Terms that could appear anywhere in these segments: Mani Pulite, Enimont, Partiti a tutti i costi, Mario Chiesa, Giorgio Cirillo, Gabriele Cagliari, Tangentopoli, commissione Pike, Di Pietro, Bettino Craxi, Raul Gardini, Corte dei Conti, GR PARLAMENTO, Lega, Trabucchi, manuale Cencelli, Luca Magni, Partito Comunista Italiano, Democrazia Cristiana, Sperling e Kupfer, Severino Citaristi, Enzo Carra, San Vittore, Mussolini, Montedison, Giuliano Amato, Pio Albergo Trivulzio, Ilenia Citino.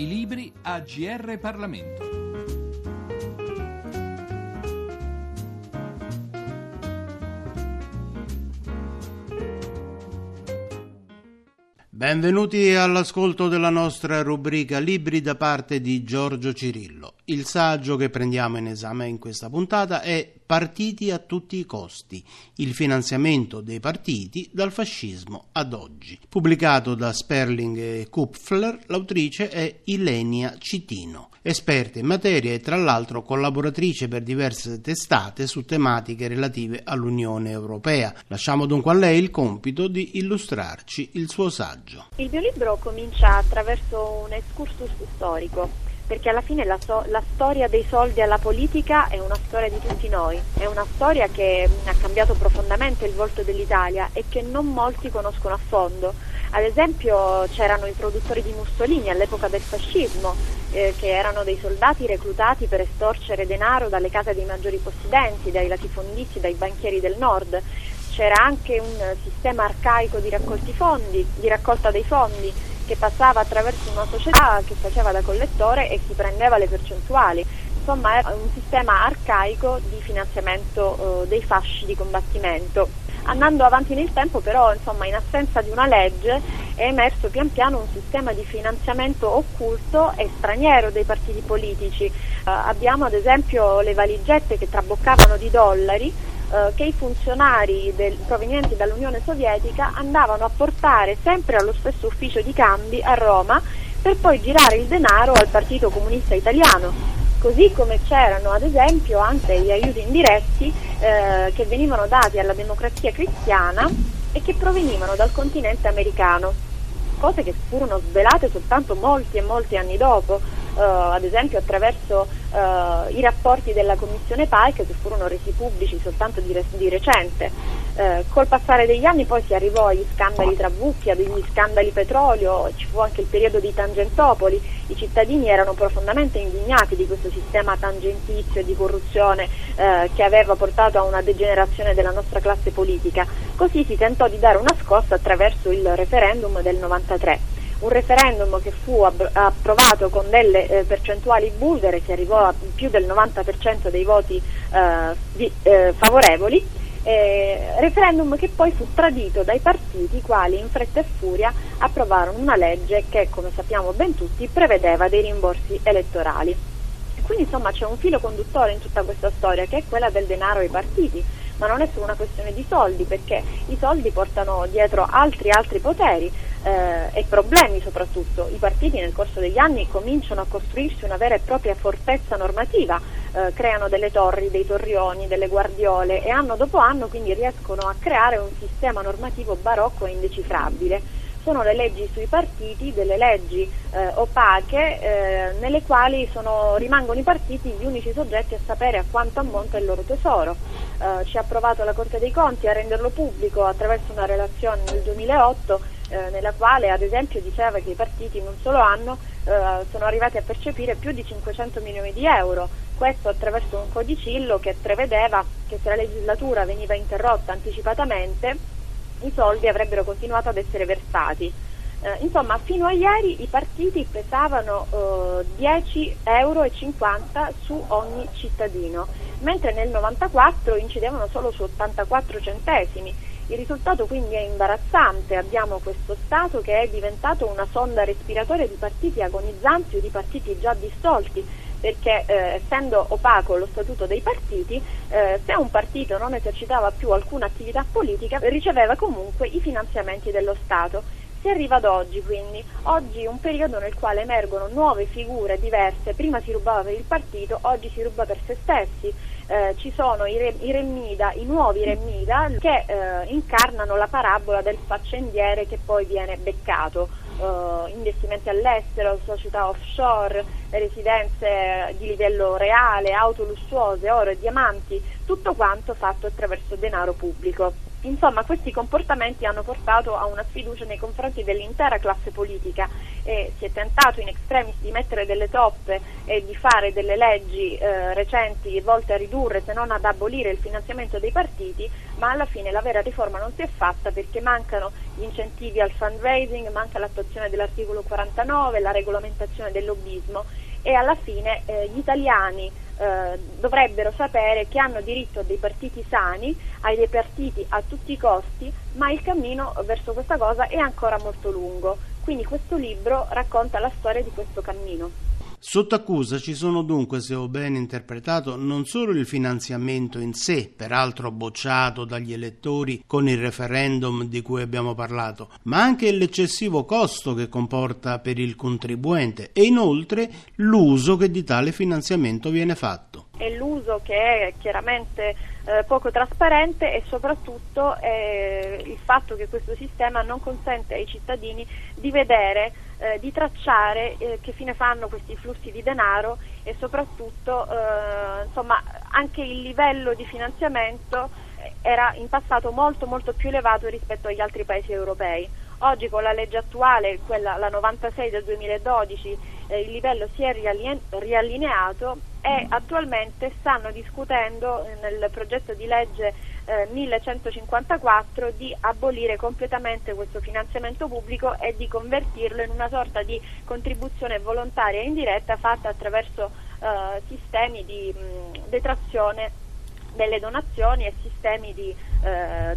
I libri a GR Parlamento. Benvenuti all'ascolto della nostra rubrica Libri da parte di Giorgio Cirillo. Il saggio che prendiamo in esame in questa puntata è Partiti a tutti i costi, il finanziamento dei partiti dal fascismo ad oggi. Pubblicato da Sperling e Kupfer, l'autrice è Ilenia Citino, esperta in materia e tra l'altro collaboratrice per diverse testate su tematiche relative all'Unione Europea. Lasciamo dunque a lei il compito di illustrarci il suo saggio. Il mio libro comincia attraverso un excursus storico, perché alla fine la storia dei soldi alla politica è una storia di tutti noi, è una storia che ha cambiato profondamente il volto dell'Italia e che non molti conoscono a fondo. Ad esempio c'erano i produttori di Mussolini all'epoca del fascismo, che erano dei soldati reclutati per estorcere denaro dalle case dei maggiori possidenti, dai latifondisti, dai banchieri del nord. C'era anche un sistema arcaico di raccolta dei fondi, che passava attraverso una società che faceva da collettore e si prendeva le percentuali. Insomma, era un sistema arcaico di finanziamento dei fasci di combattimento. Andando avanti nel tempo, però, insomma, in assenza di una legge è emerso pian piano un sistema di finanziamento occulto e straniero dei partiti politici. Abbiamo ad esempio le valigette che traboccavano di dollari che i funzionari provenienti dall'Unione Sovietica andavano a portare sempre allo stesso ufficio di cambi a Roma per poi girare il denaro al Partito Comunista Italiano. Così come c'erano ad esempio anche gli aiuti indiretti che venivano dati alla Democrazia Cristiana e che provenivano dal continente americano, cose che furono svelate soltanto molti e molti anni dopo. Ad esempio attraverso i rapporti della commissione Pike, che furono resi pubblici soltanto di recente. Col passare degli anni poi si arrivò agli scandali Trabucchi, agli scandali petrolio, ci fu anche il periodo di Tangentopoli. I cittadini erano profondamente indignati di questo sistema tangentizio e di corruzione che aveva portato a una degenerazione della nostra classe politica. Così si tentò di dare una scossa attraverso il referendum del 93. Un referendum che fu approvato con delle percentuali bulgare, si arrivò a più del 90% dei voti favorevoli, referendum che poi fu tradito dai partiti quali in fretta e furia approvarono una legge che, come sappiamo ben tutti, prevedeva dei rimborsi elettorali. Quindi insomma c'è un filo conduttore in tutta questa storia, che è quella del denaro ai partiti, ma non è solo una questione di soldi, perché i soldi portano dietro altri poteri e problemi soprattutto. I partiti nel corso degli anni cominciano a costruirsi una vera e propria fortezza normativa, creano delle torri, dei torrioni, delle guardiole e anno dopo anno quindi riescono a creare un sistema normativo barocco e indecifrabile. Sono le leggi sui partiti, delle leggi opache nelle quali rimangono i partiti gli unici soggetti a sapere a quanto ammonta il loro tesoro. Ci ha provato la Corte dei Conti a renderlo pubblico attraverso una relazione nel 2008 nella quale ad esempio diceva che i partiti in un solo anno sono arrivati a percepire più di 500 milioni di euro, questo attraverso un codicillo che prevedeva che se la legislatura veniva interrotta anticipatamente i soldi avrebbero continuato ad essere versati. Insomma, fino a ieri i partiti pesavano 10,50 € su ogni cittadino, mentre nel 94 incidevano solo su 84 centesimi. Il risultato quindi è imbarazzante, abbiamo questo Stato che è diventato una sonda respiratoria di partiti agonizzanti o di partiti già distolti, perché essendo opaco lo statuto dei partiti, se un partito non esercitava più alcuna attività politica riceveva comunque i finanziamenti dello Stato. Si arriva ad oggi quindi, oggi un periodo nel quale emergono nuove figure diverse, prima si rubava per il partito, oggi si ruba per se stessi. Ci sono i Remida, i nuovi Remida che incarnano la parabola del faccendiere che poi viene beccato. Investimenti all'estero, società offshore, residenze di livello reale, auto lussuose, oro e diamanti, tutto quanto fatto attraverso denaro pubblico. Insomma, questi comportamenti hanno portato a una sfiducia nei confronti dell'intera classe politica e si è tentato in extremis di mettere delle toppe e di fare delle leggi recenti volte a ridurre, se non ad abolire, il finanziamento dei partiti, ma alla fine la vera riforma non si è fatta perché mancano gli incentivi al fundraising, manca l'attuazione dell'articolo 49, la regolamentazione del lobbismo e alla fine gli italiani dovrebbero sapere che hanno diritto a dei partiti sani, ai dei partiti a tutti i costi, ma il cammino verso questa cosa è ancora molto lungo. Quindi questo libro racconta la storia di questo cammino. Sotto accusa ci sono dunque, se ho ben interpretato, non solo il finanziamento in sé, peraltro bocciato dagli elettori con il referendum di cui abbiamo parlato, ma anche l'eccessivo costo che comporta per il contribuente e inoltre l'uso che di tale finanziamento viene fatto. È l'uso che è chiaramente poco trasparente e soprattutto il fatto che questo sistema non consente ai cittadini di vedere, di tracciare che fine fanno questi flussi di denaro e soprattutto insomma anche il livello di finanziamento era in passato molto più elevato rispetto agli altri paesi europei. Oggi con la legge attuale, quella la 96 del 2012, il livello si è riallineato e attualmente stanno discutendo nel progetto di legge 1154 di abolire completamente questo finanziamento pubblico e di convertirlo in una sorta di contribuzione volontaria indiretta fatta attraverso sistemi di detrazione delle donazioni e sistemi di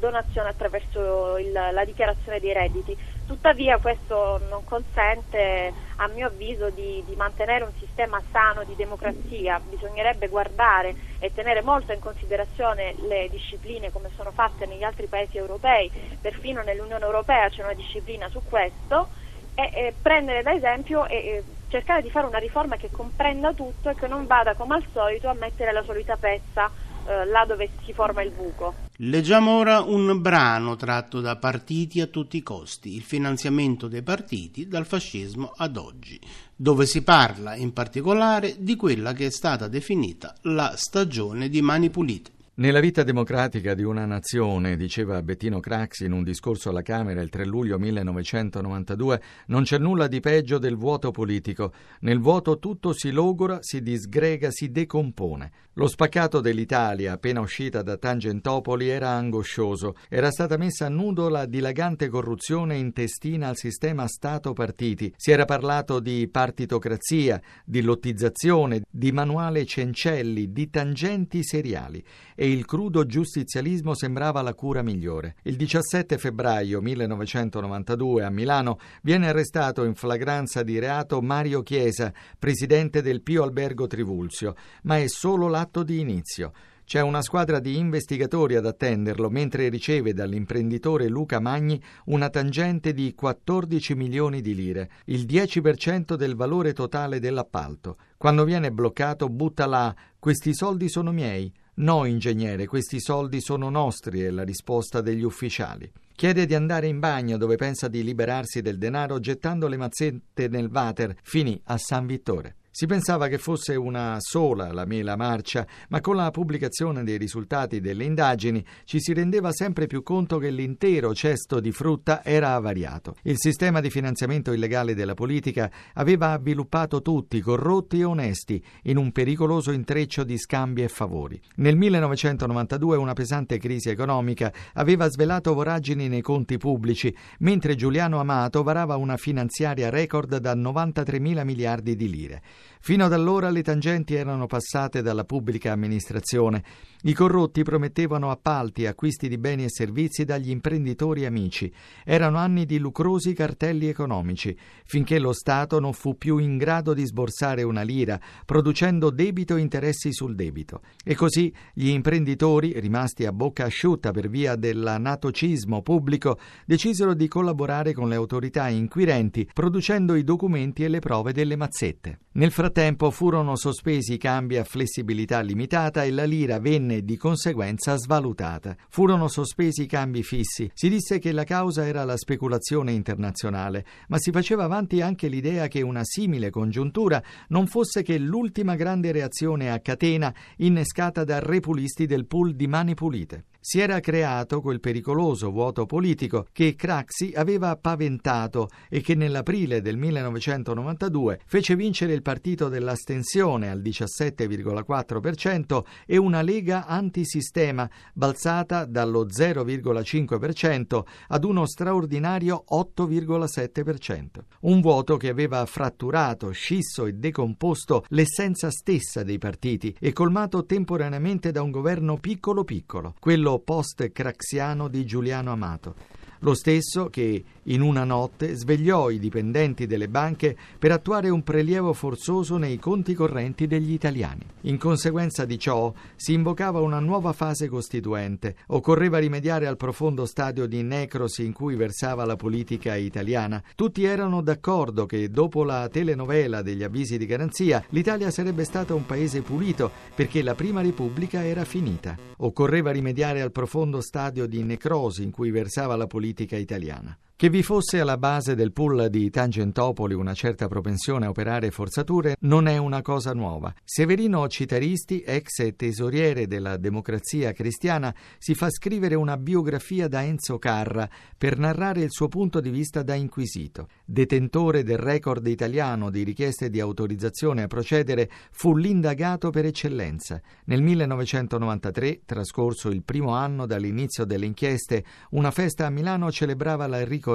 donazione attraverso la dichiarazione dei redditi. Tuttavia questo non consente, a mio avviso, di mantenere un sistema sano di democrazia. Bisognerebbe guardare e tenere molto in considerazione le discipline come sono fatte negli altri paesi europei, perfino nell'Unione Europea c'è una disciplina su questo, e prendere da esempio e cercare di fare una riforma che comprenda tutto e che non vada come al solito a mettere la solita pezza là dove si forma il buco. Leggiamo ora un brano tratto da Partiti a tutti i costi, il finanziamento dei partiti dal fascismo ad oggi, dove si parla in particolare di quella che è stata definita la stagione di Mani Pulite. Nella vita democratica di una nazione, diceva Bettino Craxi in un discorso alla Camera il 3 luglio 1992, non c'è nulla di peggio del vuoto politico. Nel vuoto tutto si logora, si disgrega, si decompone. Lo spaccato dell'Italia, appena uscita da Tangentopoli, era angoscioso. Era stata messa a nudo la dilagante corruzione intestina al sistema Stato-partiti. Si era parlato di partitocrazia, di lottizzazione, di manuale Cencelli, di tangenti seriali. E il crudo giustizialismo sembrava la cura migliore. Il 17 febbraio 1992 a Milano viene arrestato in flagranza di reato Mario Chiesa, presidente del Pio Albergo Trivulzio, ma è solo l'atto di inizio. C'è una squadra di investigatori ad attenderlo mentre riceve dall'imprenditore Luca Magni una tangente di 14 milioni di lire, il 10% del valore totale dell'appalto. Quando viene bloccato butta là «Questi soldi sono miei». «No, ingegnere, questi soldi sono nostri», è la risposta degli ufficiali. Chiede di andare in bagno, dove pensa di liberarsi del denaro gettando le mazzette nel water. Finì a San Vittore. Si pensava che fosse una sola la mela marcia, ma con la pubblicazione dei risultati delle indagini ci si rendeva sempre più conto che l'intero cesto di frutta era avariato. Il sistema di finanziamento illegale della politica aveva avviluppato tutti, corrotti e onesti, in un pericoloso intreccio di scambi e favori. Nel 1992 una pesante crisi economica aveva svelato voragini nei conti pubblici, mentre Giuliano Amato varava una finanziaria record da 93 mila miliardi di lire. Fino ad allora le tangenti erano passate dalla pubblica amministrazione. I corrotti promettevano appalti, acquisti di beni e servizi dagli imprenditori amici. Erano anni di lucrosi cartelli economici, finché lo Stato non fu più in grado di sborsare una lira, producendo debito e interessi sul debito. E così gli imprenditori, rimasti a bocca asciutta per via dell'anatocismo pubblico, decisero di collaborare con le autorità inquirenti, producendo i documenti e le prove delle mazzette. Nel frattempo furono sospesi i cambi a flessibilità limitata e la lira venne di conseguenza svalutata. Furono sospesi i cambi fissi. Si disse che la causa era la speculazione internazionale, ma si faceva avanti anche l'idea che una simile congiuntura non fosse che l'ultima grande reazione a catena innescata da repulisti del pool di Mani Pulite. si era creato quel pericoloso vuoto politico che Craxi aveva paventato e che nell'aprile del 1992 fece vincere il partito dell'astensione al 17,4% e una Lega antisistema balzata dallo 0,5% ad uno straordinario 8,7%. Un vuoto che aveva fratturato, scisso e decomposto l'essenza stessa dei partiti e colmato temporaneamente da un governo piccolo piccolo, quello post-craxiano di Giuliano Amato. Lo stesso che in una notte svegliò i dipendenti delle banche per attuare un prelievo forzoso nei conti correnti degli italiani. In conseguenza di ciò si invocava una nuova fase costituente, occorreva rimediare al profondo stadio di necrosi in cui versava la politica italiana. Tutti erano d'accordo che dopo la telenovela degli avvisi di garanzia l'Italia sarebbe stata un paese pulito perché la prima repubblica era finita. Occorreva rimediare al profondo stadio di necrosi in cui versava la politica italiana. Che vi fosse alla base del pool di Tangentopoli una certa propensione a operare forzature non è una cosa nuova. Severino Citaristi, ex tesoriere della Democrazia Cristiana, si fa scrivere una biografia da Enzo Carra per narrare il suo punto di vista da inquisito. Detentore del record italiano di richieste di autorizzazione a procedere, fu l'indagato per eccellenza. Nel 1993, trascorso il primo anno dall'inizio delle inchieste, una festa a Milano celebrava la ricorrenza.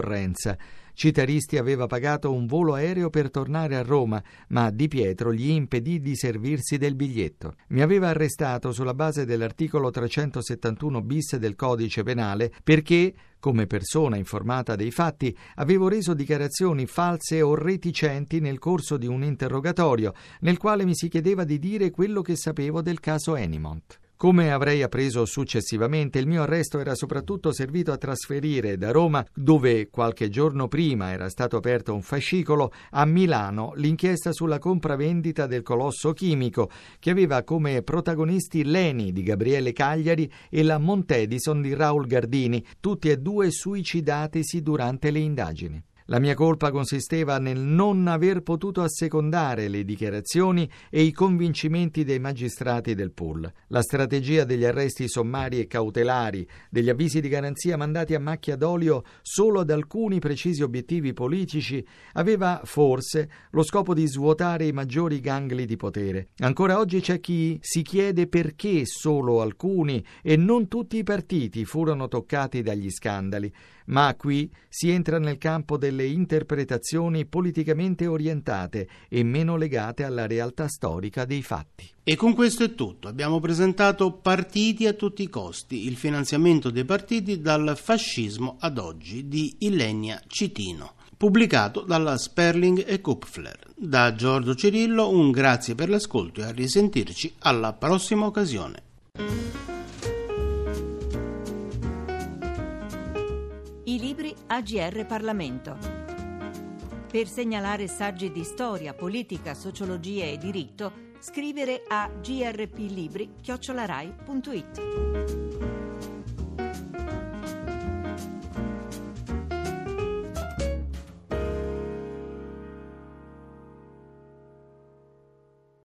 Citaristi aveva pagato un volo aereo per tornare a Roma, ma Di Pietro gli impedì di servirsi del biglietto. Mi aveva arrestato sulla base dell'articolo 371 bis del codice penale perché, come persona informata dei fatti, avevo reso dichiarazioni false o reticenti nel corso di un interrogatorio nel quale mi si chiedeva di dire quello che sapevo del caso Enimont. Come avrei appreso successivamente, il mio arresto era soprattutto servito a trasferire da Roma, dove qualche giorno prima era stato aperto un fascicolo, a Milano l'inchiesta sulla compravendita del colosso chimico, che aveva come protagonisti l'Eni di Gabriele Cagliari e la Montedison di Raul Gardini, tutti e due suicidatisi durante le indagini. La mia colpa consisteva nel non aver potuto assecondare le dichiarazioni e i convincimenti dei magistrati del pool. La strategia degli arresti sommari e cautelari, degli avvisi di garanzia mandati a macchia d'olio solo ad alcuni precisi obiettivi politici, aveva forse lo scopo di svuotare i maggiori gangli di potere. Ancora oggi c'è chi si chiede perché solo alcuni e non tutti i partiti furono toccati dagli scandali. Ma qui si entra nel campo delle interpretazioni politicamente orientate e meno legate alla realtà storica dei fatti. E con questo è tutto. Abbiamo presentato Partiti a tutti i costi, il finanziamento dei partiti dal fascismo ad oggi di Ilenia Citino, pubblicato dalla Sperling e Kupfer. Da Giorgio Cirillo un grazie per l'ascolto e a risentirci alla prossima occasione. I libri AGR Parlamento. Per segnalare saggi di storia, politica, sociologia e diritto, scrivere a grplibri@rai.it.